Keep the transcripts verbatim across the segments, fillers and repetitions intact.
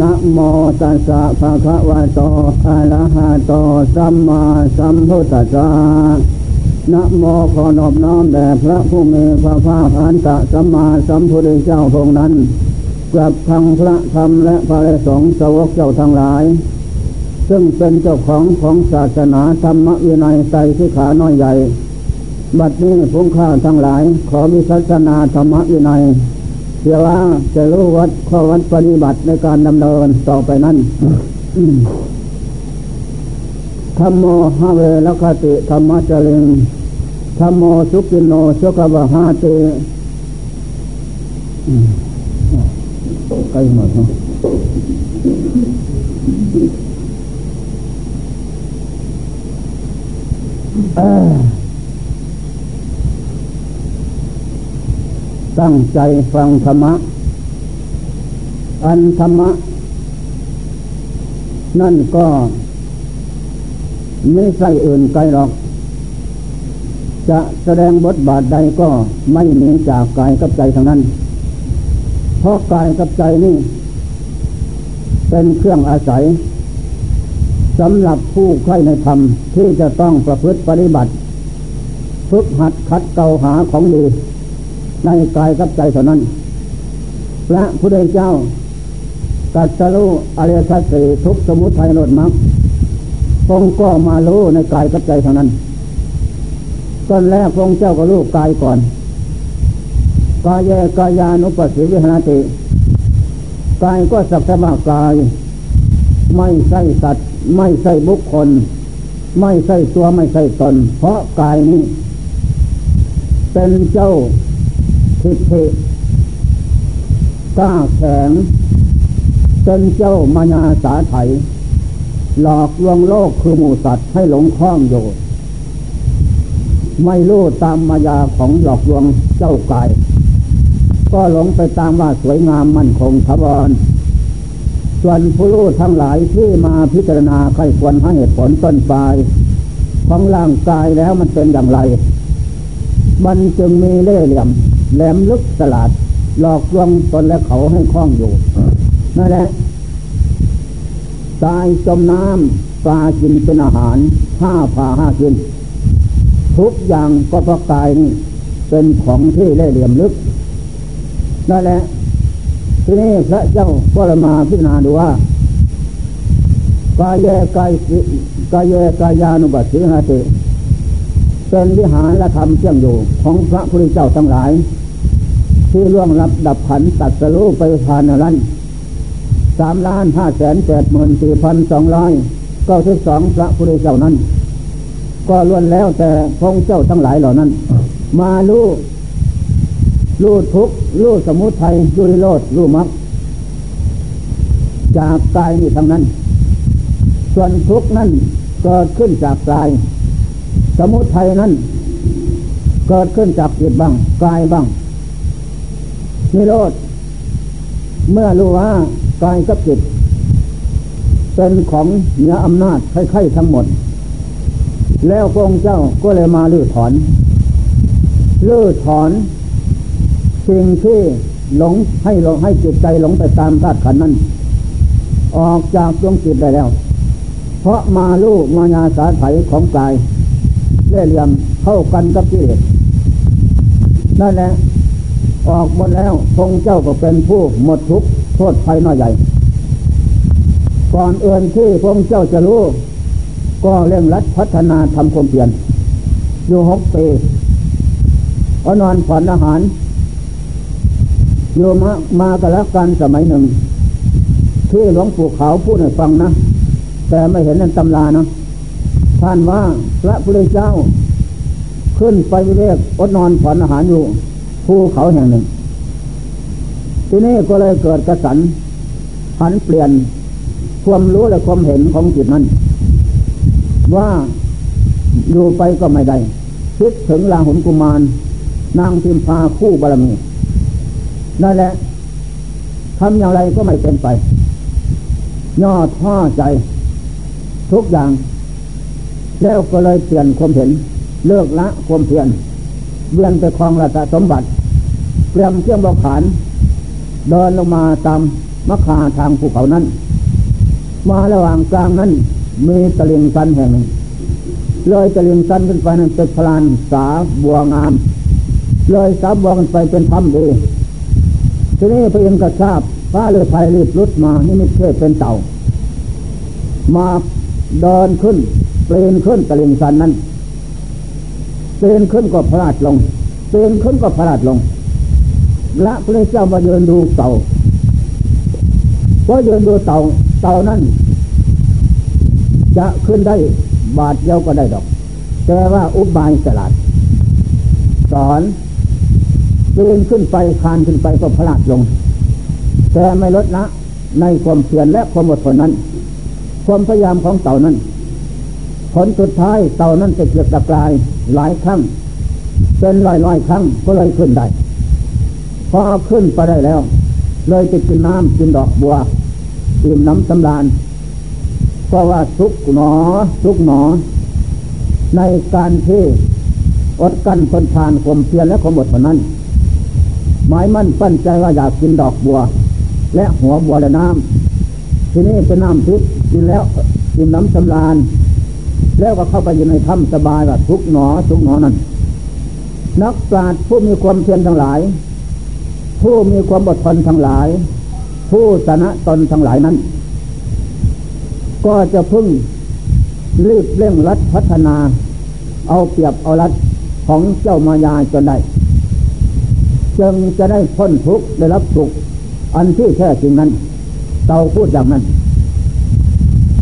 นะโมตัสสะภะคะวะโตอะระหะโตสัมมาสัมพุทธัสสะนะโมขอนอบน้อมแด่พระผู้มีพระภาคอรหันตสัมมาสัมพุทธเจ้าพระองค์นั้นกราบทั้งพระธรรมและพระสงฆ์สาวกเจ้าทั้งหลายซึ่งเป็นเจ้าของของศาสนาธรรมวินัยไตรสิกขาน้อยใหญ่บัดนี้พวกข้าทั้งหลายขอวิสัชนาธรรมวินัยเพื่อว่าจะรู้วัดข้อวัดปฏิบัติในการดำเนินต่อไปนั้น ธัมโมหะเวรคติธัมมะจริงธัมโมสุขิโนสุขวะหาติใกล้หมดนะตั้งใจฟังธรรมะอันธรรมะนั่นก็ไม่ใช่อื่นไกลหรอกจะแสดงบทบาทใดก็ไม่หนีจากกายกับใจทั้งนั้นเพราะกายกับใจนี่เป็นเครื่องอาศัยสำหรับผู้ใคร่ในธรรมที่จะต้องประพฤติปฏิบัติฝึกหัดขัดเกลาหาของดีในกายกับใจเท่านั้นพระพุทธเจ้าตรัสรู้อริยสัจสี่ทุกข์สมุทัยนิโรธมรรคพงก็มารู้ในกายกับใจเท่านั้นตอนแรกพงเจ้าก็รู้กายก่อนกายกายานุปัสสิวิหารติกายก็สักแต่ว่ากายไม่ใช่สัตว์ไม่ใช่บุคคลไม่ใช่ตัวไม่ใช่ตนเพราะกายนี้เป็นเจ้าทิฏฐิกล้าแข็งเป็นเจ้ามายาสาไถหลอกลวงโลกคือหมู่สัตว์ให้หลงคล้องอยู่ไม่รู้ตามมายาของหลอกลวงเจ้ากายก็หลงไปตามว่าสวยงามมั่นคงถาวรส่วนผู้รู้ทั้งหลายที่มาพิจารณาใครควรให้เหตุผลต้นปลายของร่างกายแล้วมันเป็นอย่างไรมันจึงมีเล่ห์เหลี่ยมแหลมลึกสลาดหลอกลวงตนและเขาให้คล้องอยู่นั่นแหละตายจมน้ำปลากินเป็นอาหารห้าผ่าห้ากินทุกอย่างก็เพราะกายนี่เป็นของที่เล่ห์เหลี่ยมลึกนั่นแหละทีนี้พระเจ้าก็เลยมาพิจารณาดูว่ากายกายกายกายานุปัสสิวิหารติเป็นวิหารธรรมเชื่อมอยู่ของพระพุทธเจ้าทั้งหลายที่ล่วงรับดับขันธ์ตรัสรู้ไปภายในนั้นสามล้านห้าแสนแปดหมื่นสี่พันสองร้อยเก้าสิบสองพระพุทธเจ้านั้นก็ล้วนแล้วแต่พงเจ้าทั้งหลายเหล่านั้นมารู้รู้ทุกข์รู้สมุทัยรู้นิโรธรู้มรรคจากกายนี่ทั้งนั้นส่วนทุกข์นั้นเกิดขึ้นจากกายสมุทัยนั้นเกิดขึ้นจากจิตบ้างกายบ้างนิโรธเมื่อรู้ว่ากายกับจิตเป็นของเหนืออำนาจใครๆทั้งหมดแล้วพระองค์เจ้าก็เลยมาลื้อถอนลื้อถอนสิ่งที่หลงให้หลงให้จิตใจหลงไปตามธาตุขันธ์นั้นออกจากดวงจิตได้แล้วเพราะมาลู่มายาสาไถของกายเล่ห์เหลี่ยมเข้ากันกับกิเลสนั่นแหละออกหมดแล้วพงเจ้าก็เป็นผู้หมดทุกข์โทษภัยน้อยใหญ่ก่อนอื่นที่พงเจ้าจะรู้ก็เร่งรัดพัฒนาทำความเพียรอยู่หกปีก็นอนผ่อนอาหารอยู่มามากระกันสมัยหนึ่งที่หลวงปู่ขาวพูดให้ฟังนะแต่ไม่เห็นในตำรานะท่านว่าพระพุทธเจ้าขึ้นไปเรียกอดนอนผ่อนอาหารอยู่ภูเขาแห่งหนึ่งที่นี่ก็เลยเกิดกระสันหันเปลี่ยนความรู้และความเห็นของจิตนั้นว่าอยู่ไปก็ไม่ได้คิดถึงราหุลกุมารนางพิมพาคู่บารมีนั่นแหละทำอย่างไรก็ไม่เป็นไปย่อท้อใจทุกอย่างแล้วก็เลยเปลี่ยนความเห็นเลิกละความเพียรเวียนไปครองราชสมบัติเตรียมเครื่องบริขาร เดินลงมาตามมะคาทางภูเขานั้นมาระหว่างกลางนั้นมีตะลิงชันแห่งหนึ่งเลยตะลิงชันขึ้นไปนั้นเป็นพลานสาบัวงามเลยสาบัวกันไปเป็นถ้ำดีทีนี้พระอินทร์กระชาบพระฤาษีรีบรุดมานี่ไม่ใช่เป็นเต่ามาเดินขึ้นเปลี่ยนขึ้นตะลิงชันนั้นเปลี่ยนขึ้นก็พลาดลงเปลี่ยนขึ้นก็พลาดลงละพระเจ้ามาเดินดูเต่าพอเดินดูเต่าเต่านั้นจะขึ้นได้บาทเดียวก็ได้ดอกแต่ว่าอุบายฉลาดสอนเดินขึ้นไปคานขึ้นไปก็พลาดลงแต่ไม่ลดละในความเพียรและความอดทนนั้นความพยายามของเต่านั้นผลสุดท้ายเต่านั้นจะเกิดตะกลายหลายครั้งเป็นร้อยร้อยครั้งก็เลยขึ้นได้พอขึ้นไปได้แล้วเลยจะกินน้ำกินดอกบัวดื่มน้ำสำราญก็ว่าสุขหนอสุขหนอในการที่อดกั้นทนทานข่มเพียรและข่มอดทนนั้นหมายมั่นปั้นใจว่าอยากกินดอกบัวและหัวบัวและน้ำทีนี้เป็นน้ำทิพย์กินแล้วกินน้ำสำราญแล้วก็เข้าไปอยู่ในถ้ำสบายว่าสุขหนอสุขหนอนั้นนักปราชญ์ผู้มีความเพียรทั้งหลายผู้มีความอดทนทั้งหลายผู้ชนะตนทั้งหลายนั้นก็จะพึ่งรีบเร่งรัดพัฒนาเอาเปรียบเอารัดของเจ้ามายาจนได้จึงจะได้พ้นทุกข์ได้รับสุขอันที่แท้จริงนั้นเต่าพูดอย่างนั้น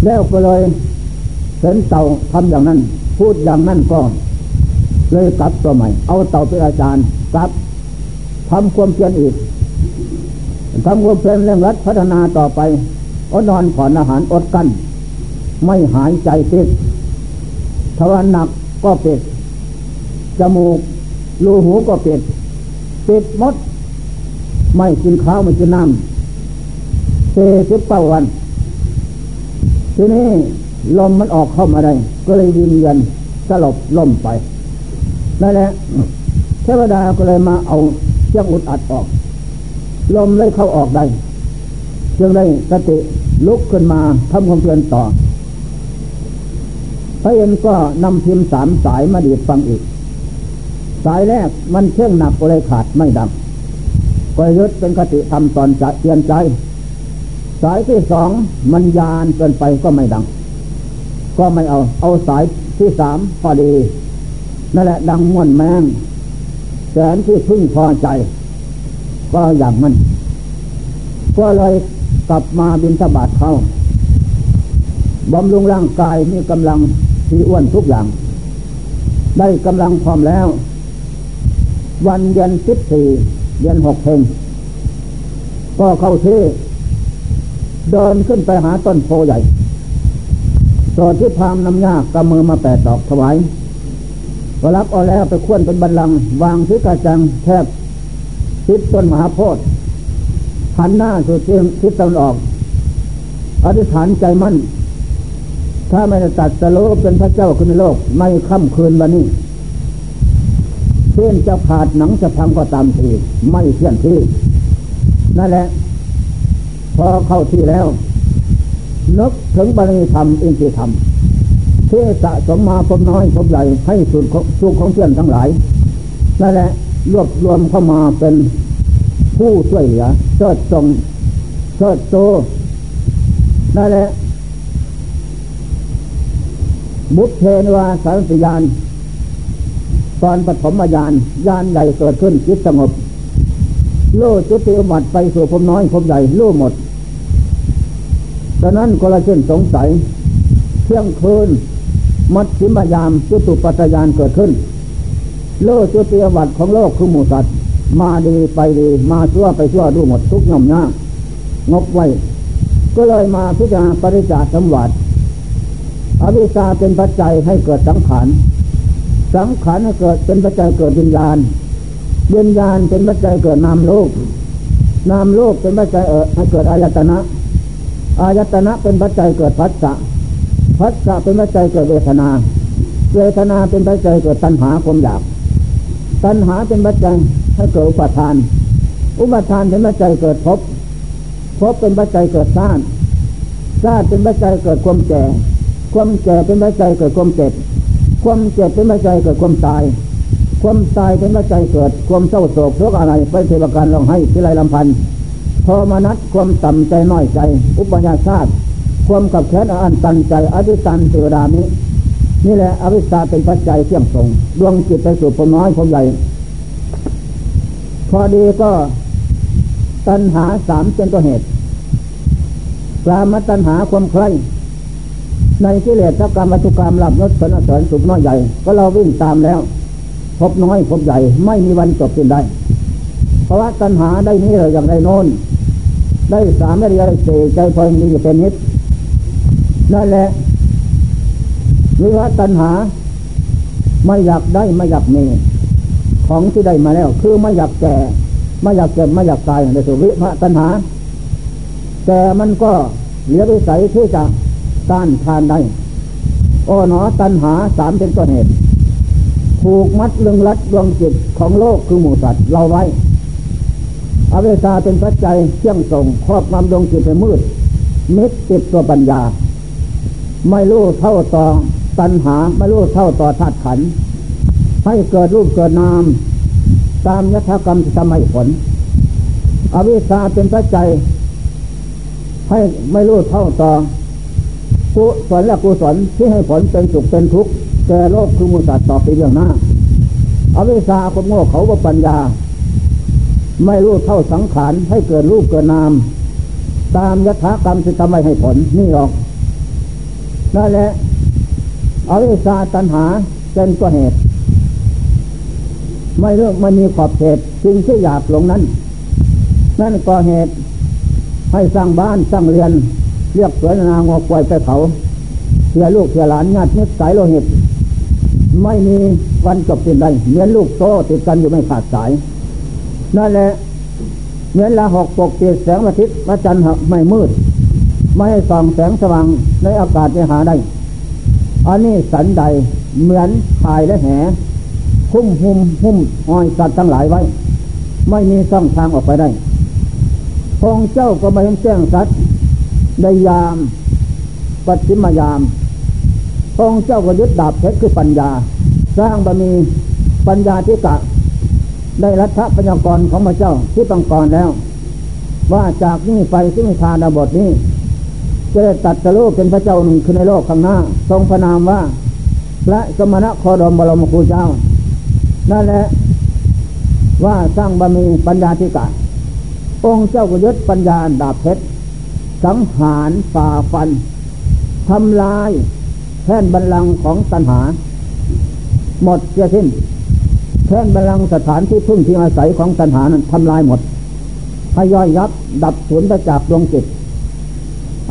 แล้วก็เลยเห็นเต่าทำอย่างนั้นพูดอย่างนั้นก็เลยกลับตัวใหม่เอาเต่าเป็นอาจารย์กลับทำความเพียรอีกทำความเพียรเร่งรัดพัฒนาต่อไปอดนอนผ่อนอาหารอดกันไม่หายใจติดทวารหนักก็ปิดจมูกรูหูก็ปิดปิดหมดไม่กินข้าวไม่กินน้ำเสียสิบเก้าวันทีนี้ลมมันออกเข้ามาได้ก็เลยวิงเวียนสลบล่มไปนั่นแหละเทวดาก็เลยมาเอาเครื่องอุดอัดออกลมเลยเข้าออกได้จึงได้สติลุกขึ้นมาทำความเพียรต่อพระเอ็นก็นำพิมพ์สามสายมาดีดฟังอีกสายแรกมันเครื่องหนักก็เลยขาดไม่ดังก็ยึดเป็นคติธรรมตอนจะเตือนใจสายที่สองมันยานเกินไปก็ไม่ดังก็ไม่เอาเอาสายที่สามพอดีนั่นแหละดังม่วนแมงแสนที่พึ่งพอใจก็อย่างมันก็เลยกลับมาบิณฑบาตเข้าบำรุงร่างกายมีกำลังที่อ้วนทุกอย่างได้กำลังพร้อมแล้ววันเย็นสิบสี่เย็นหกเพ็งก็เข้าที่เดินขึ้นไปหาต้นโพใหญ่สอดที่พามนำยากกำมือมาแปดดอกถวายก็รับเอาแล้วไปข้วนเป็นบัลลังก์วางที่กระจังแทบทิศต้นมหาโพธิ์หันหน้าสู่ทิศตะวันออกอธิษฐานใจมั่นถ้าไม่ได้ตัดสโลเป็นพระเจ้าขึ้นในโลกไม่ค่ำคืนวันนี้เส้นจะขาดหนังจะพังก็ตามทีไม่เที่ยงที่นั่นแหละพอเข้าที่แล้วนึกถึงบารมีธรรมอินทรีย์ธรรมเทสะสมมาพบน้อยพบใหญ่ให้สุดสุขของเพื่อนทั้งหลายนั่นแหละรวบรวมเข้ามาเป็นผู้ช่วยเหลือเชิดทรงเชิดโตนั่นแหละบุพเพนิวาสานุญาณตอนปฐมญาณญาณใหญ่เกิดขึ้นจิตสงบโลจุติอุบัติไปสู่พบน้อยพบใหญ่รู้หมดดังนั้นก็ละเช่นสงสัยเที่ยงคืนมัชฌิมยามจุตุปัฏฐญาณเกิดขึ้นโลกจุติอวบของโลกคือหมู่สัตว์มาดีไปดีมาชั่วไปชั่วดูหมดทุกย่อมยากงบไว้ก็เลยมาพิจารณาปริจจสมุปบาทอวิชชาเป็นปัจจัยให้เกิดสังขารสังขารเกิดเป็นปัจจัยเกิดวิญญาณวิญญาณเป็นปัจจัยเกิดนามรูปนามรูปเป็นปัจจัยให้เกิดอายตนะอายตนะเป็นปัจจัยเกิดผัสสะผัสสะเป็นปัจจัยเกิดเวทนาเวทนาเป็นปัจจัยเกิดตัณหาความอยากตัณหาเป็นปัจจัยให้เกิดอุปาทาน อุปทานเป็นปัจจัยเกิดภพภพเป็นปัจจัยเกิดชาติชาติเป็นปัจจัยเกิดความแก่ความแก่เป็นปัจจัยเกิดความเจ็บความเจ็บเป็นปัจจัยเกิดความตายความตายเป็นปัจจัยเกิดความเศร้าโศกทุกข์อะไรไปเทวการร้องไห้ที่ไรลำพันธ์โทมนัสความต่ำใจน้อยใจอุปยาชาติความขับแค้นอันตันใจอธิตันเสดามินี่แหละอวิชชาเป็นปัจจัยเที่ยงส่งดวงจิตไปสู่พรหมน้อยพรหมใหญ่พอดีก็ตัณหาสามเป็นตัวเหตุกามตัณหาความใคร่ในกิเลสกรรมวัตถุกรรมลาภยศสรรเสริญสุขน้อยใหญ่ก็เราวิ่งตามแล้วพบน้อยพบใหญ่ไม่มีวันจบสิ้นได้เพราะว่าตัณหาได้นี้เราอย่างไรโน้นได้สามได้เรียได้สี่ใจพลอยมีอยู่เป็นนิดนั่นแหละวิวัตตัณหาไม่อยากได้ไม่อยากมีของที่ได้มาแล้วคือไม่อยากแก่ไม่อยากเจ็บไม่อยากตายในสุวิภะตัณหาแต่มันก็เหลือวิสัยที่จะต้านทานได้โอ้หนอตัณหาสามเป็นต้นเหตุผูกมัดลึงลัดดวงจิตของโลกคือหมู่สัตว์เราไว้อวิชชาเป็นปัจจัยเที่ยงส่งครอบงำดวงจิตให้มืดมิดติดตัวปัญญาไม่รู้เท่าต่อตัณหาไม่รู้เท่าต่อธาตุขันธ์ให้เกิดรูปเกิดนามตามยถากรรมที่ทำให้ผลอวิชชาเป็นปัจจัยให้ไม่รู้เท่าต่อกุศลและกุศลที่ให้ผลเป็นสุขเป็นทุกข์แก่โลกคือมูสัตว์ต่อไปเรื่องหน้าอวิชชาความโง่เขลาปัญญาไม่รู้เท่าสังขารให้เกิดรูปเกิดนามตามยถากรรมที่ทำให้ผลนี่หรอกนั่นแหละอวิชชาตัณหาเป็นตัวเหตุไม่เรื่องมันมีขอบเขตสิ่งที่อยากหลงนั้นนั่นก็เหตุให้สร้างบ้านสร้างเรือนเรียกสวนนางออกปล่อยไปเขาเพื่อลูกเพื่อหลานญาติมิตรสายโลหิตไม่มีวันจบสิ้นได้เหมือนลูกโซ่ติดกันอยู่ไม่ขาดสายนั่นแหละเหมือนละหอกปกปิดแสงอาทิตย์พระจันทร์ไม่มืดไม่ให้ส่องแสงสว่างในอากาศไปหาได้อันนี้สันใดเหมือนขายและแหคุ้มหุ้มหุ้มอ้อยสัตว์ทั้งหลายไว้ไม่มีช่องทางออกไปได้พงเจ้าก็ไม่เห็นแจ้งสัตว์ในยามปัจฉิมยามพงเจ้าก็ยึดดาบเพชรคือปัญญาสร้างบารมีปัญญาที่กะได้รัฐปัญญากรของพระเจ้าที่ปังกรแล้วว่าจากนี้ไปซึ่งทานบทนี้จะได้ตัดสรุปเป็นพระเจ้าหนึ่งคือในโลกข้างหน้าทรงพระนามว่าพระสมณโคดมบรมครูเจ้านั่นแหละว่าสร้างบารมีปัญญาธิกะองค์เจ้าก็ยึดปัญญาดาบเพชรสังหารฝ่าฟันทำลายแท่นบัลลังก์ของตัณหาหมดเสียสิ้นแท่นบัลลังก์สถานที่พึ่งที่อาศัยของตัณหานั้นทำลายหมดให้ย่อยยับดับสูญไปจากดวงจิต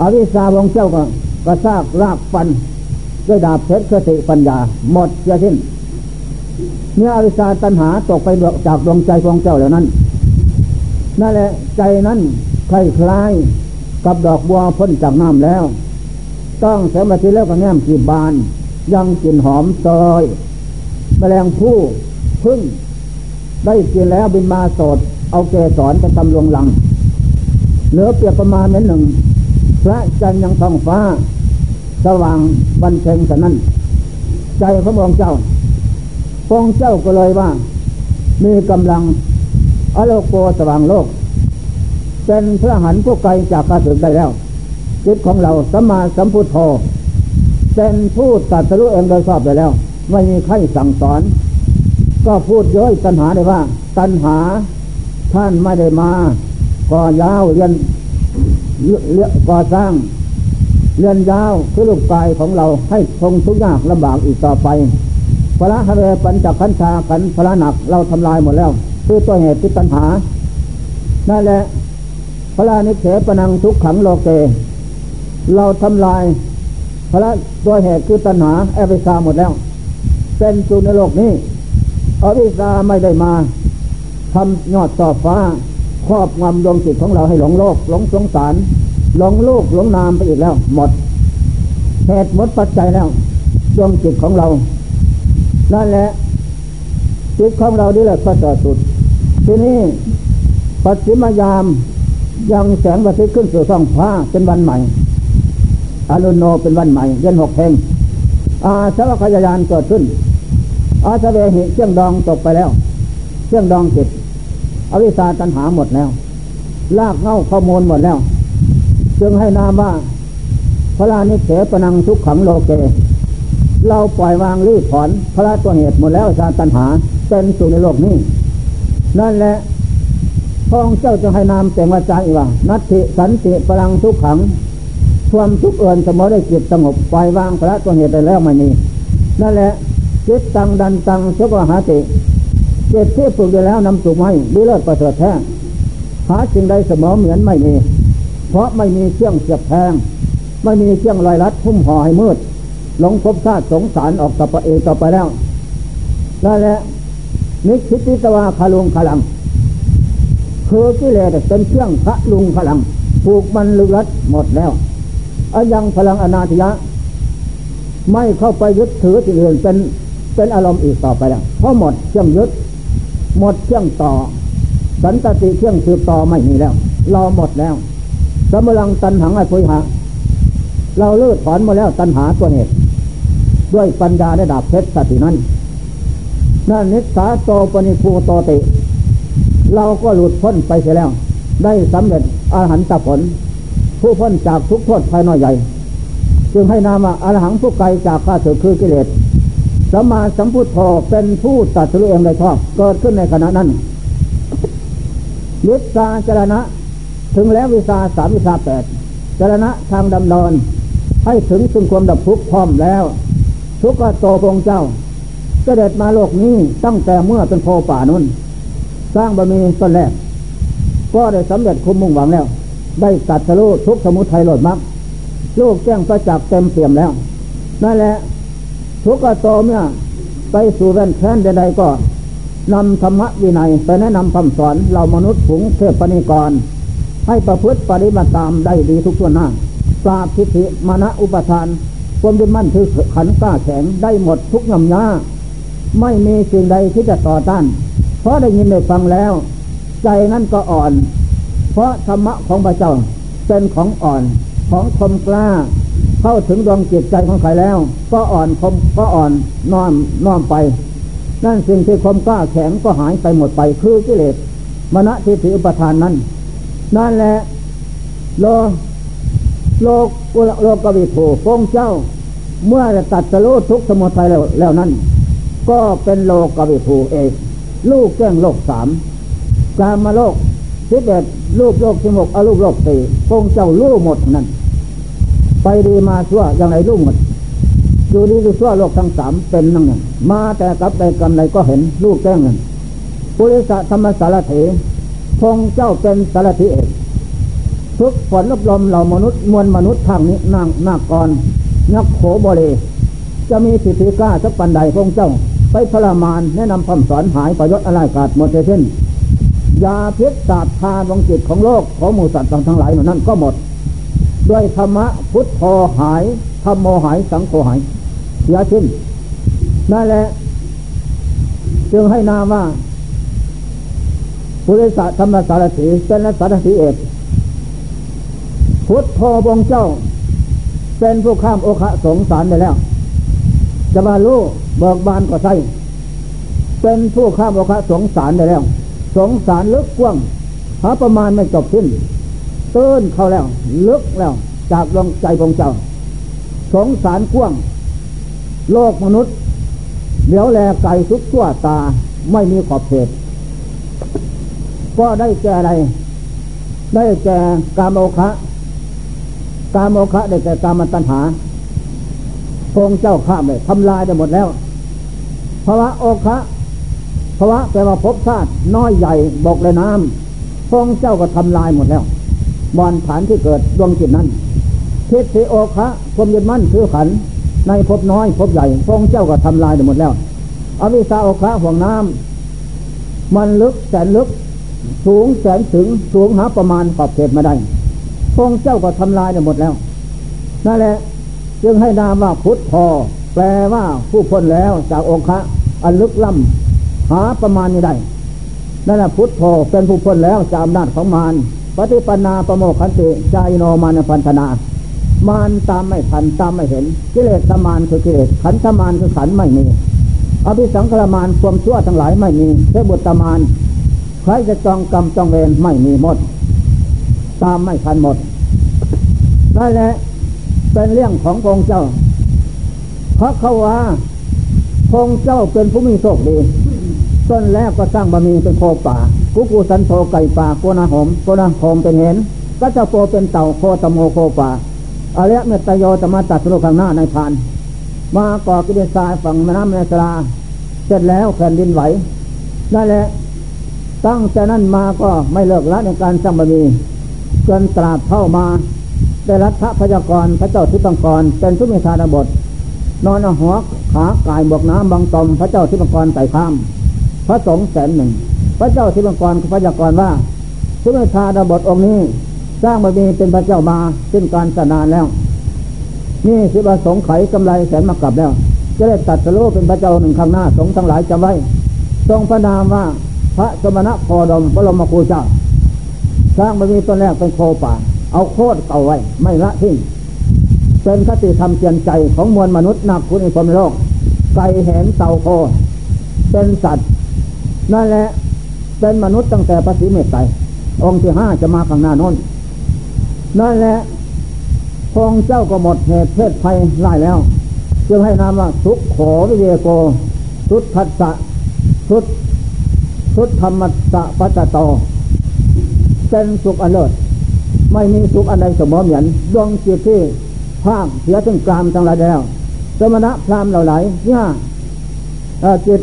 อวิชชาองค์เจ้าก็กระซากรากฟันด้วยดาบเพชรสติปัญญาหมดเสียสิ้นเมื่ออวิชชาตัณหาตกไปจากดวงใจของเจ้าเหล่านั้นนั่นแหละใจนั้นคล้ายๆกับดอกบัวพ้นจากน้ำแล้วต้องเสมาธิแล้วก็แง้มกีบบานยังกลิ่นหอมซอยแมลงผู้พึ่งได้กินแล้วบินมาสดเอาเกสรไปทำลวงหลังเหลือเปรียบประมาณนั้นหนึ่งพระจันทร์ยังท้องฟ้าสว่างบันเทิงฉะนั้นใจขององค์เจ้าองค์เจ้าก็เลยว่ามีกำลังอโลโกสว่างโลกเป็นพระอรหันต์ผู้ไกลจากข้าศึกได้แล้วจิตของเราสัมมาสัมพุทโธเป็นผู้ตรัสรู้เองโดยชอบได้แล้วไม่มีใครสั่งสอนก็พูดย้อยตัณหาได้ว่าตัณหาท่านไม่ได้มาก่อยาวเรียนก่อสร้างเรียนยาวคือลูกกายของเราให้ทนทุกข์ยากลำบากอีกต่อไปพระหฤปัญจขันธาขันธ์พระหนักเราทำลายหมดแล้วคือตัวเหตุที่ตัณหานั่นแหละพระนิเขปนังทุกขังโลเกเราทำลายพระตัวเหตุคือตัณหาอวิชชาหมดแล้วเป็นอยู่ในโลกนี้อวิชชาไม่ได้มาทำยอดต่อฟ้าครอบงำดวงจิตของเราให้หลงโลกหลงสงสารหลงลูกหลงนามไปอีกแล้วหมดเหตุหมดปัจจัยแล้วดวงจิตของเรานั่นแหละจิตของเรานี่แหละประเสริฐสุดที่นี่ ปัจฉิมยามยังแสงวันอาทิตย์ขึ้นสู่ท้องฟ้าเป็นวันใหม่อรุณโนเป็นวันใหม่เดือนหกเพ็ญอาสวัคยายานเกิดขึ้นอาสเวหิเครื่องดองตกไปแล้วเครื่องดองจิตอวิชชาตัณหาหมดแล้วลากเง่าข้อมูลหมดแล้วจึงให้นามว่าพระรานิเสปนังทุกขังโลเกเราปล่อยวางลื้อถอนพระตัวเหตุหมดแล้วชาตัณหาเป็นสุขในโลกนี้นั่นแหละพระองค์เจ้าจะให้นามแต่งวาจาอีกว่านัตถิสันติพลังทุกขังความทุกข์เอื่นเสมอได้จิตสงบปล่อยวางพระตัวเหตุได้แล้วไม่มีนั่นแหละจิตตังดันตังสุขหาติเจ็ดที่ฝึกได้แล้วนำสุขให้ดีเลิศประเสริฐแท้หาสิ่งใดเสมอเหมือนไม่มีเพราะไม่มีเครื่องเสียบแทงไม่มีเครื่องลอยลัดหุ้มห่อให้มืดหลงภพชาติสงสารออกตะปะเอตะไปแล้วนั่นแหละนิคิติตวาคาลุงคลังคือกิเลสเป็นเครื่องพะลุงพลังผูกมันลึกลัดหมดแล้วอายังพลังอนาธิยะไม่เข้าไปยึดถือสิ่งอื่นเป็นเป็นอารมณ์อีกต่อไปแล้วเพราะหมดเครื่องยึดหมดเครื่องต่อสันตติเครื่องสืบต่อไม่มีแล้วเราหมดแล้วสมลังตันหังอภุยหะเราเลิกถอนหมดแล้วตันหาตัวเหตุด้วยปัญญาได้ดาบเพชรสตินั้นนั่นนิสสาโตปนิภูโตติเราก็หลุดพ้นไปเสียแล้วได้สำเร็จอรหันตผลผู้พ้นจากทุกโทษภายนอกใหญ่จึงให้นามว่าอรหังผู้ไกลจากข้าศึกคือกิเลสสัมมาสัมพุทโธเป็นผู้ตรัสรู้เองโดยชอบเกิดขึ้นในขณะนั้นวิสาจรณะถึงแล้ววิสาสามวิสาแปดจรณะทางดำเนินให้ถึงซึ่งความดับทุกข์พร้อมแล้วทุกขโตพงเจ้าเสด็จมาโลกนี้ตั้งแต่เมื่อเป็นโพป่านั้นสร้างบารมีต้นแรกก็ได้สำเร็จคุ้มมุ่งหวังแล้วได้ตัดสรู้ทุกสมุทัยหลดมรรคลูกแจ้งประจักษ์เต็มเปี่ยมแล้วนั่นแหละทุกขโตเมื่อไปสู่แว่นแคว้นใดๆก็นำธรรมวินัยไปแนะนำคำสอนเรามนุษย์ผงเทพนิกรให้ประพฤติปฏิบัติตามได้ดีทุกส่วนหน้าปราบทิฏฐิมานะอุปทานความยึดมั่นถือขันธ์กล้าแข็งได้หมดทุกย่ำย่าไม่มีสิ่งใดที่จะต่อต้านเพราะได้ยินได้ฟังแล้วใจนั้นก็อ่อนเพราะธรรมะของพระเจ้าเป็นของอ่อนของคมกล้าเข้าถึงดวงจิตใจของใครแล้วก็อ่อนคมก็อ่อนน้อมน้อมไปนั่นสิ่งที่คมกล้าแข็งก็หายไปหมดไปคือกิเลสมณฑิฐิอุปทานนั้นนั่นแหละโลโลกุโลกวิถูพงเจ้าเมื่อตัดสรู้ทุกสมุทัยแล้วแล้วนั้นก็เป็นโลกวิถูเอกลูกแก้งโลกสามกามโลกสิบเอ็ดลูกโลกสิบหกอรูปโลกสี่พงเจ้าลู่หมดนั่นไปดีมาชั่วอย่างไรลู่หมดอยู่ดีอยู่ชั่วโลกทั้งสามเป็นนั่งนั่นมาแต่กับใดกรรมใดก็เห็นลูกแก้งนั่นปุริสธรรมสารถิพงเจ้าเป็นสารถิเอกทุกฝนลบลมเหล่ามนุษย์มวลมนุษย์ทางนี้นางนากรนักโขบริจะมีสิทธิกล้าสักปันใดพงเจ้าไปทรมานแนะนำคำสอนหายประยชน์อะไรกาดหมดเช่นยาพิษศาสตราดวงจิตของโลกของหมู่สัตว์ทั้งหลายนั้นก็หมดด้วยธรรมะพุทธโธหายธรรมโมหายสังโฆหายเสียชิ้นนั่นแหละจึงให้นามว่าปุริสธรรมสารถีเป็นและสารถีเอกพุทธโธวงเจ้าเป็นผู้ข้ามโอคะสงสารไปแล้วจะมาลูกเบิกบานก็ใช่เป็นผู้ข้ามโอคะสงสารได้แล้วสงสารลึกกว้างหาประมาณไม่จบสิ้นตื้นเข้าแล้วลึกแล้วจากดวงใจของเจ้าสงสารกว้างโลกมนุษย์เหลียวแลไกลทุกชั่วตาไม่มีขอบเขตก็ได้แก่อะไรได้แก่กามโอคะกามโอคะได้แก่กามตัณหาพงเจ้าข้ามเลยทำลายได้หมดแล้วภวะโอคะภวะแปลว่าภพชาติน้อยใหญ่บกและน้ำพงเจ้าก็ทำลายหมดแล้วบอนฐานที่เกิดดวงจิตนั้นทิฏฐิโอคะความยึดมั่นถือขันในภพน้อยภพใหญ่พงเจ้าก็ทำลายได้หมดแล้วอวิชชาโอคะห่วงน้ำมันลึกแสนลึกสูงแสนถึงสูงหาประมาณขอบเขตไม่ได้พงเจ้าก็ทำลายได้หมดแล้วนั่นแหละจึงให้นามว่าพุทธโธแปลว่าผู้พ้นแล้วจากองค์พระอันลึกล้ำหาประมาณนี้ได้ นั่นแหละพุทธโธเป็นผู้พ้นแล้วจากอำนาจของมารปฏิปนาประโมคขันติจายโนมานพันธนามารตามไม่ทันตามไม่เห็นกิเลสตามารคือกิเลสขันธมารคือขันไม่มีอภิสังขารมารความชั่วทั้งหลายไม่มีเทบุตรมารใครจะจองกรรมจองเวรไม่มีหมดตามไม่ทันหมดนั่นแหละเป็นเรื่องขององค์เจ้าเพราะเขาว่าองค์เจ้าเป็นผู้มีโชคดีต้นแรกก็สร้างบะมีเป็นโคป่ากุกูสันโธไก่ป่าโกนาหอมโกนาหอมเป็นเห็นก็จะโปเป็นเต่าโคตโมโคป่าอาเละเมตโยจะมาตัดสรุปข้างหน้าในพานมาก่อกิเลสทรายฝั่งแม่น้ำเนตราเสร็จแล้วแผ่นดินไหวนั่นแหละตั้งแต่นั้นมาก็ไม่เลิกละในการสร้างบะมีจนตราบเข้ามาได้รัฐพระพยากรพระเจ้าทิพังกรเป็นผู้มีชาดาบทนอนหัวขากายบวกน้ำบังตอมพระเจ้าทิพังกรไต่ข้ามพระสงฆ์แสนหนึ่งพระเจ้าทิพังกรพยากรว่าผู้มีชาดาบทองค์นี้สร้างบารมีเป็นพระเจ้ามาสิ้นการสนานแล้วนี่สิบสงไขกำไรแสนมากลับแล้วจะได้ตัดสรู้เป็นพระเจ้าหนึ่งครั้งหน้าสงทั้งหลายจำไว้ทรงพระนามว่าพระสมณโคดมพระลมครูเจ้าสร้างบารมีต้นแรกเป็นโคป่าเอาโคตรเก่าไว้ไม่ละทิ้งเป็นคติธรรมเจียนใจของมวลมนุษย์นักคุณในความโลกไก่เห็นเต่าโคเป็นสัตว์นั่นแหละเป็นมนุษย์ตั้งแต่พระศรีเมตไตรองค์ที่ห้าจะมาข้างหน้าโน้นนั่นแหละพองเจ้าก็หมดเหตุเพศภัยไล่แล้วจึงให้นามว่าทุกขอวิเยโกทุตทัสสะทุตทุตธรรมัสสะปัจจโตเป็นสุขอันเลิศไม่มีสุขอันใดเสมอเหมือนดวงจิตที่ภาคเสียถึงกรามทั้งหลายแล้วสมณะพรามเหล่าไหลที่ห้าจิต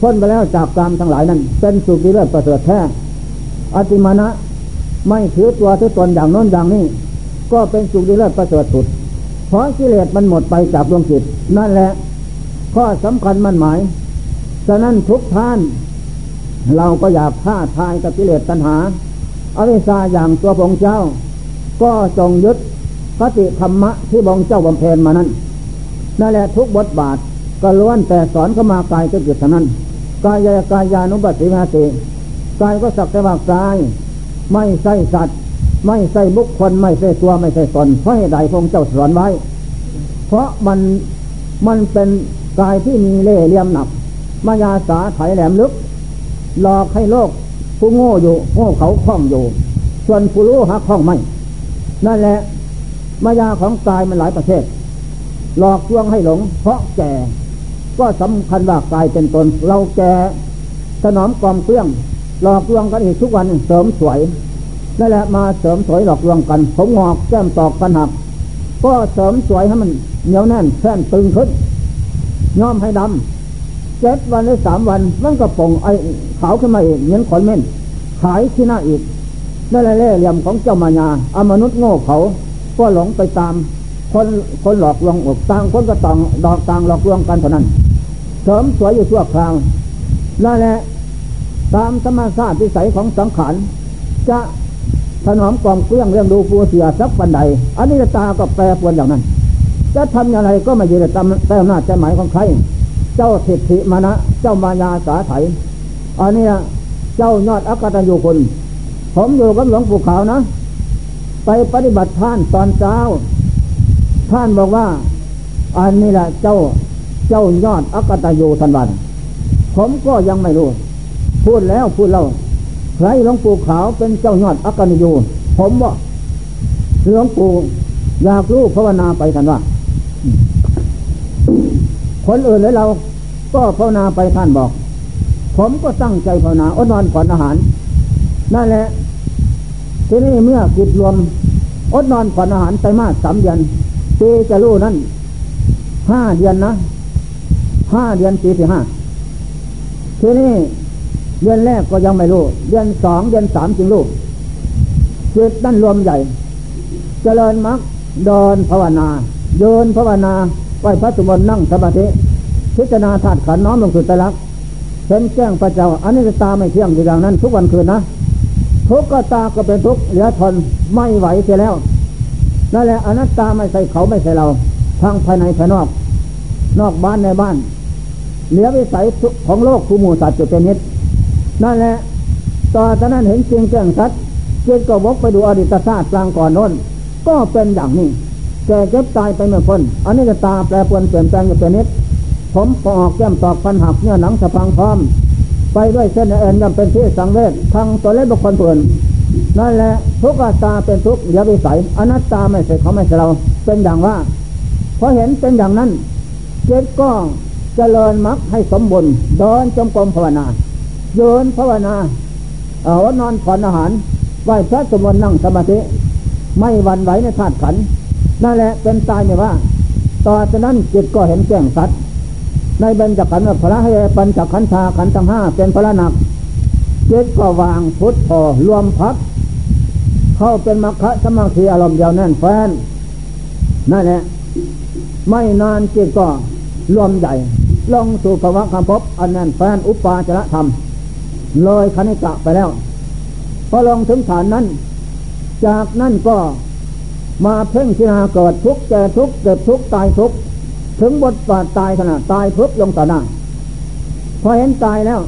พ้นไปแล้วจากกรามทั้งหลายนั้นเป็นสุขที่เลิศประเสริฐแท้อติมานะไม่ถือตัวถือตนอย่างโน้นอย่างนี้ก็เป็นสุขดีเลิศประเสริฐสุดเพราะกิเลสมันหมดไปจากดวงจิตนั่นแหละข้อสำคัญมั่นหมายฉะนั้นทุกท่านเราก็อย่าพลาดทายกับกิเลสตัณหาอวิชชาอย่างตัวพระองค์เจ้าก็จงยึดคติธรรมะที่พระองค์เจ้าบำเพ็ญมานั้นนั่นแหละทุกบทบาทก็ล้วนแต่สอนเข้ามากายก็จิตเท่านั้นกายกายานุปัสสิมาติกายก็สักแต่ว่ากายไม่ใช่สัตว์ไม่ใช่บุคคลไม่ใช่ตัวไม่ใช่ตนเพราะเหตุใดพระองค์เจ้าสอนไว้เพราะมันมันเป็นกายที่มีเล่ห์เหลี่ยมหนักมายาสาไถแหลมลึกหลอกให้โลกผู้โง่อยู่โง่เขาคล่องอยู่ส่วนผู้รู้หาคล่องไม่นั่นแหละมายาของกายมันหลายประเภทหลอกลวงให้หลงเพราะแก่ก็สำคัญว่ากายเป็นตนเราแก่ถนอมกลอมเกลี้ยงหลอกลวงกันอีกทุกวันเสริมสวยนั่นแหละมาเสริมสวยหลอกลวงกันผมงอกแก้มตอกกันหักก็เสริมสวยให้มันเหนียวแน่นแน่นตึงขึ้นย้อมให้ดำเจ็ดวันหรือสามวันมันก็ป่งไอขาวขึ้นมาอีกเหมือนขนเม่นขายที่หน้าอีกนั่นแหละเล่ห์เหลี่ยมของเจ้ามายาอมนุษย์โง่เขาก็หลงไปตามคนคนหลอกลวงอกต่างคนก็ต่างดอกต่างหลอกลวงกันเท่านั้นเสริมสวยอยู่ชั่วคราวนั่นแหละตามธรรมชาติวิสัยของสังขารจะถนอมกลอมเกลี้ยงเรื่องดูฟูเสียสักปันใดอันนี้ตาก็แปรปรวนอย่างนั้นจะทำอย่างไรก็ไม่อยู่ในตามแต่อำนาจใจหมายของใครเจ้าทิฏฐิมานะเจ้ามายาสาไถอันนี้เจ้ายอดอักตัญญูคนผมอยู่กับหลวงปู่ขาวนะไปปฏิบัติท่านตอนเช้าท่านบอกว่าอันนี้แหละเจ้าเจ้ายอดอักตัญญูทันวันผมก็ยังไม่รู้พูดแล้วพูดเล่าใครหลวงปู่ขาวเป็นเจ้ายอดอักตัญญูผมว่าหลวงปู่อยากรู้ภาวนาไปท่านว่าคนอื่นหรือเราก็ภาวนาไปท่านบอกผมก็ตั้งใจภาวนาอดนอนผ่อนอาหารนั่นแหละทีนี้เมื่อกิจรวมอดนอนผ่อนอาหารไตรมาสสามเดือนปีจะรู้นั้นห้าเดือนนะห้าเดือนปีที่ห้าทีนี้เดือนแรกก็ยังไม่รู้เดือนสองเดือนสามจึงรู้จิตนั่นรวมใหญ่เจริญมรรคเดินภาวนาเดินภาวนาไหวพระสุวรรณนั่งสมาธิพิจารณาธาตุขันธ์น้อมลงสู่ไตรลักษณ์เห็นแจ้งพระเจ้าอนิจจตาไม่เที่ยงอยู่อย่างนั้นทุกวันคืนนะทุกข์ก็ตาก็เป็นทุกข์เหลือทนไม่ไหวเสียแล้วนั่นแหละอนัตตาไม่ใช่เขาไม่ใช่เราทางภายในภายนอกนอกบ้านในบ้านเหลือวิสัยของโลกคู่หมู่สัตว์จุดเป็นนิดนั่นแหละ ต่อจากนั้นเห็นเชียงแจ้งชัดเกิดก็วกไปดูอดีตชาติกลางก่อนโน้นก็เป็นอย่างนี้แก่เก็บตายไปเมื่อพ้นอันนี้จะตาแปรปวนเปลี่ยนแปลงอยู่เป็นนิดผมปอกแก้มตอกฟันหักเนื้อหนังสะพังพร้อมไปด้วยเส้นเอ็นย่ำเป็นที่สังเวชทั้งตัวเล็กบุคคลอื่นนั่นแหละทุกตาเป็นทุกอย่าวิสัยอนัตตาไม่ใช่เขาไม่ใช่เราเป็นอย่างว่าพอเห็นเป็นอย่างนั้นเจ็ดก็เจริญมรรคให้สมบูรณ์เดินจงกรมภาวนาเดินภาวนาเอานอนผ่อนอาหารไหว้พระสวดนั่งสมาธิไม่หวั่นไหวในธาตุขันธ์นั่นแหละเป็นตายเนี่ยว่าต่อจากนั้นจิตก็เห็นแจ้งสัตว์ในเบญจขันธ์พระให้ปัญจขันธาขันธ์ทั้งห้าเป็นพระหนักจิตก็วางพุทโธรวมพักเข้าเป็นมรรคสมาธิอารมณ์ยาวแน่นแฟ้นนั่นแหละไม่นานจิตก็รวมใหญ่ลงสู่ภาวะคำพบอันแน่นแฟ้นอุปาจารธรรมเลยคณิกะไปแล้วพอลงถึงฐานนั้นจากนั้นก็มาเพ่งพิจารณาเกิดทุกข์แก่ทุกข์เกิดทุกข์ตายทุกข์ถึงบทบาทตายขณะตายพึบลงต่อหน้าพอเห็นตายแล้ว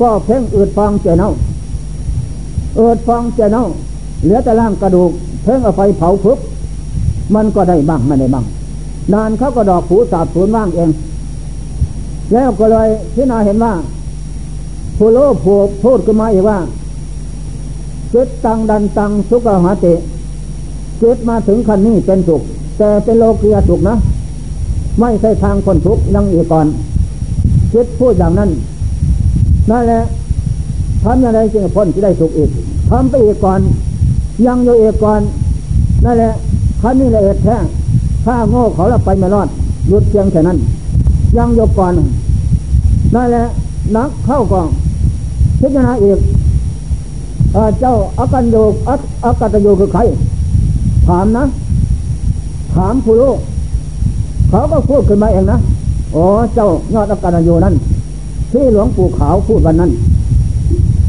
ก็เพ่งอืดฟางเจเน่าอืดฟางเจเน่าเหลือแต่ร่างกระดูกเพ่งเอาไฟเผาพึบมันก็ได้บ้างไม่ได้บ้างนานเขาก็ดอกผูสาบสูญว่างเองแล้วก็เลยพิจารณาเห็นว่าผู้โลภผู้พูดขึ้นมาอีกว่าจิตตังดันตังสุขหาติจิตมาถึงขั้นนี้เป็นสุขแต่เป็นโลกียสุขนะไม่ใช่ทางคนทุกข์ยังอีกก่อนจิตพูดอย่างนั้นนั่นแหละทำอย่างไรจึงพ้นจะได้สุขอีกทำไปอีกก่อนยังอยู่อีกก่อนนั่นแหละขั้นนี้ละเอียดแท้ข้าโง่เขาละไปไม่รอดหยุดเพียงแค่นั้นยังอยู่ก่อนนั่นแหละนักเข้ากองพิจารณาอีกเจ้าอากันโยอากัตโยคือใครถามนะถามผู้รู้เขาก็พูดขึ้นมาเองนะอ๋อเจ้ายอดอากัตโยนั้นที่หลวงปู่ขาวพูดวันนั้น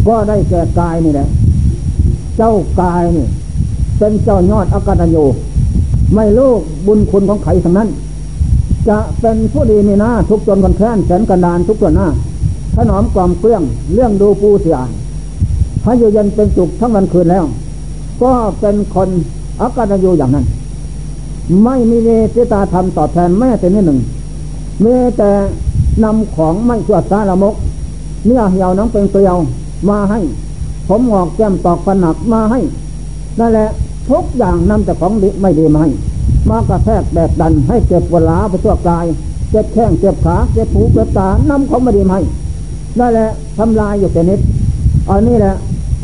ก็ได้แก่กายนี่แหละเจ้ากายนี่เป็นเจ้ายอดอากัตโยไม่รู้บุญคุณของใครทั้งนั้นจะเป็นผู้ดีมีหน้าทุกจนคนแค้นแสนกันดานทุกจนหน้าถนอมกล่อมเกลี้ยงเรื่องดูปูเสียพระอยู่เย็นเป็นสุขทั้งวันคืนแล้วก็เป็นคนอาการอยู่อย่างนั้นไม่มีเนตตาธรรมตอบแทนแม้แต่นิดหนึ่งเมื่อแต่นำของไม่ชั่วซาละมกเนื้อเหี่ยวน้ำเป็นเกลียวมาให้ผมหงอกแก้มตอกฟันหนักมาให้นั่นแหละทุกอย่างนำแต่ของดีไม่ดีมาให้มากระแทกแดดดันให้เจ็บปวดล้าไปทั่วกายเจ็บแข้งเจ็บขาเจ็บหูเจ็บตานำของไม่ดีมาให้นั่นแหละทำลายอยู่แต่นิดอันนี้แหละ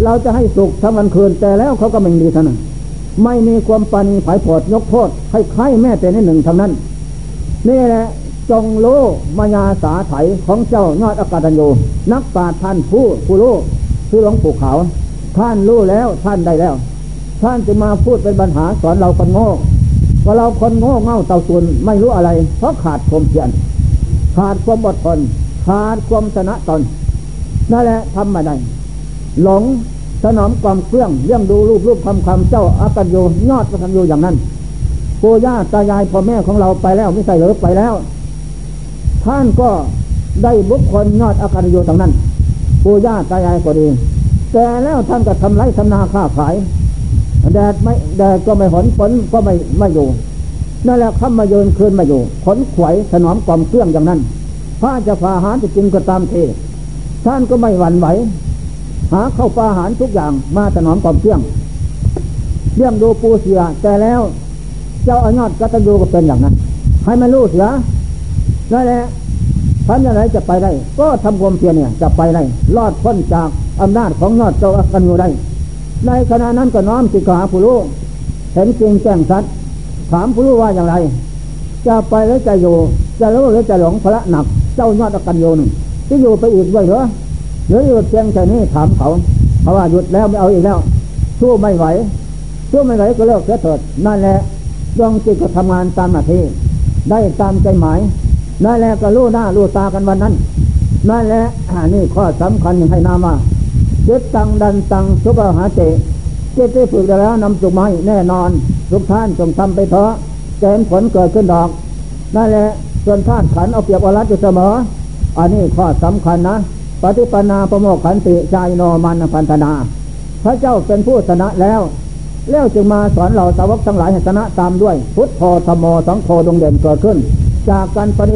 เราจะให้สุขทั้งวันคืนแต่แล้วเขาก็ไม่ดีเท่านั้นไม่มีความปานีไผ่ผดยกโทษให้ใครแม้แต่นิดหนึ่งทั้งนั้นนี่แหละจงโลมายาสาไถของเจ้ายอดอากาตัญญูนักปราชญ์ท่านผู้ผู้รู้คือหลวงปู่ขาวท่านรู้แล้วท่านได้แล้วท่านจะมาพูดเป็นปัญหาสอนเราคนโง่ว่าเราคนโง่เง่าเต่าตุนไม่รู้อะไรเพราะขาดความเพียรขาดความอดทนขาดความชนะตนนั่นแหละทำมาได้หลงถนอมความเครื่องเรื่องดูรูปรูปคำคำเจ้าอากัญโยยอดอากัญโยอย่างนั้นปู่ย่าตายายพ่อแม่ของเราไปแล้วไม่ใช่หรือไปแล้วท่านก็ได้บุคคลยอดอากัญโยต่างนั้นปู่ย่าตายายก็ดีแต่แล้วท่านก็ทำไร่ทำนาค้าขายแดดไม่แดดก็ไม่หนฝนก็ไม่ไม่อยู่นั่นแหละค่ำมาเยินคืนมาอยู่ขนขวยถนอมความเครื่องอย่างนั้นพระจะพาหาจะกินก็ตามทีท่านก็ไม่หวั่นไหวหาเข้าปลาอาหารทุกอย่างมาถนอมความเที่ยงเลี้ยงดูปูเสือแต่แล้วเจ้าอายอดกตัญญูก็เป็นอย่างนั้นให้มันรู้เสือนั่นแหละท่านอะไรจะไปได้ก็ทำความเพียรเนี่ยจะไปได้รอดพ้นจากอำนาจของยอดเจ้าอากตัญญูได้ในขณะนั้นก็น้อมจิตหาผู้รู้เห็นจริงแจ้งชัดถามผู้รู้ว่าอย่างไรจะไปหรือจะอยู่จะรู้หรือจะหลงพระหนักเจ้ายอดอากตัญญูที่อยู่ไปอีกด้วยเหรอหรือหยุดเพียงแค่นี้ถามเขาเพราะว่าหยุดแล้วไม่เอาอีกแล้วสู้ไม่ไหวสู้ไม่ไหวก็เลิกเสียเถิดนั่นแหละดวงจิตก็ทำงานตามหน้าที่ได้ตามใจหมายนั่นแหละก็รู้หน้ารู้ตากันวันนั้นนั่นแหละนี่ข้อสำคัญให้นำมาจิตตังดันตังสุปหาเจจิตที่ฝึกได้แล้วนำสุขมาให้แน่นอนทุกท่านจงทำไปเถอะจะเห็นผลเกิดขึ้นดอกนั่นแหละส่วนธาตุขันธ์เอาเปรียบเอารัดอยู่เสมออันนี้ข้อสำคัญนะ ปฏิปนาประโมกขันติใจโนมันพันธนาพระเจ้าเป็นผู้ชนะแล้วแล้วจึงมาสอนเหล่าสาวกทั้งหลายให้ชนะตามด้วยพุทโธธโมสังโฆดวงเด่นเกิดขึ้นจากการปฏิ